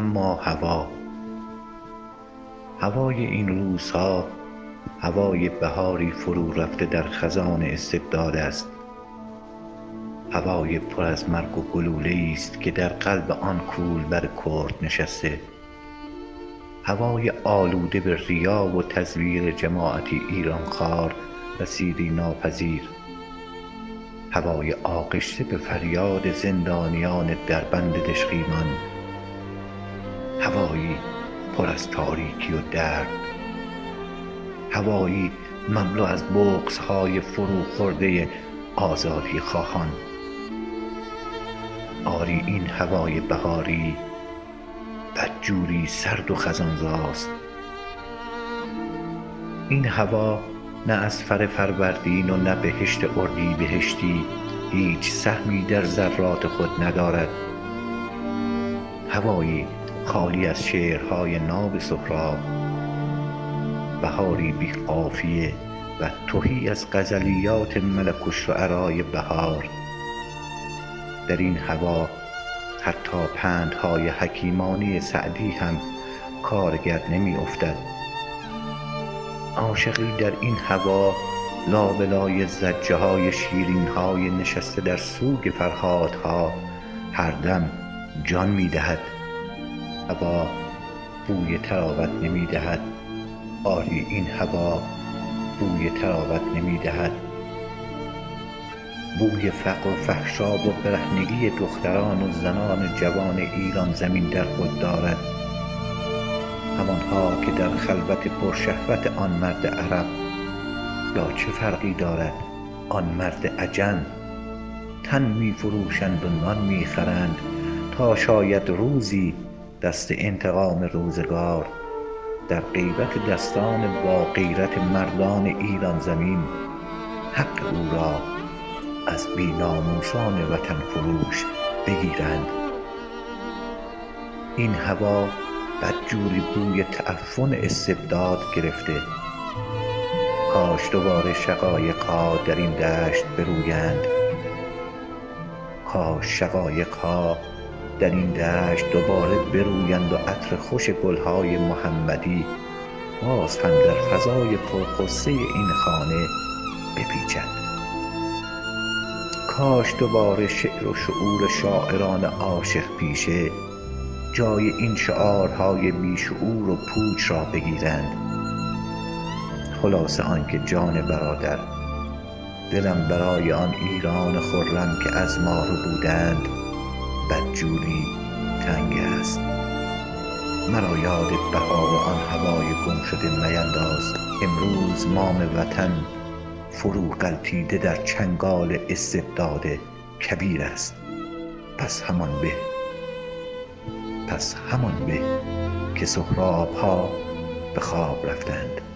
اما هوای این روزها هوای بهاری فرو رفته در خزان استبداد است. هوای پر از مرگ و گلوله‌ای است که در قلب آن کولبر کرد نشسته. هوای آلوده به ریا و تزویر جماعت ایرانخوار و سیری ناپذیر. هوای آغشته به فریاد زندانیان دربند دشقیمان. هوایی پر از تاریکی و درد. هوایی مملو از بغض‌های فروخورده آزادی خواهان. آری این هوای بهاری بدجوری سرد و خزانزاست. این هوا نه از فر فروردین و نه بهشت اردیبهشتی هیچ سهمی در ذرات خود ندارد. هوایی خالی از شعرهای ناب سهراب، بهاری بی قافیه و تهی از غزلیات ملک الشعرای بهار. در این هوا حتی پندهای حکیمانی سعدی هم کارگر نمی افتد. عاشقی در این هوا لابلای زجه های شیرین های نشسته در سوگ فرهادها هر دم جان می دهد. هوا بوی تراوت نمی دهد. آری این هوا بوی تراوت نمی دهد. بوی فقر و فحشا و برهنگی دختران و زنان جوان ایران زمین در خود دارد. همانها که در خلوت پرشهوت آن مرد عرب، یا چه فرقی دارد آن مرد عجم، تن می فروشند و نان می خرند تا شاید روزی دست انتقام روزگار در غیبت دستان با غیرت مردان ایران زمین حق او را از بی ناموسان وطن فروش بگیرند. این هوا بدجوری بوی تعفن استبداد گرفته. کاش دوباره شقایقها در این دشت برویند. کاش شقایقها در این دشت دوباره برویند و عطر خوش گلهای محمدی باز هم در فضای پرقصه این خانه بپیچد. کاش دوباره شعر و شعور شاعران عاشق پیشه جای این شعارهای بیشعور و پوچ را بگیرند. خلاصه آن که جان برادر، دلم برای آن ایران خرم که از ما رو بودند بدجوری تنگ است. مرا یاد بهار آن هوای گم شده مینداز. امروز مام وطن فرو غلتیده در چنگال استبداد کبیر است. پس همان به که سهراب ها به خواب رفتند.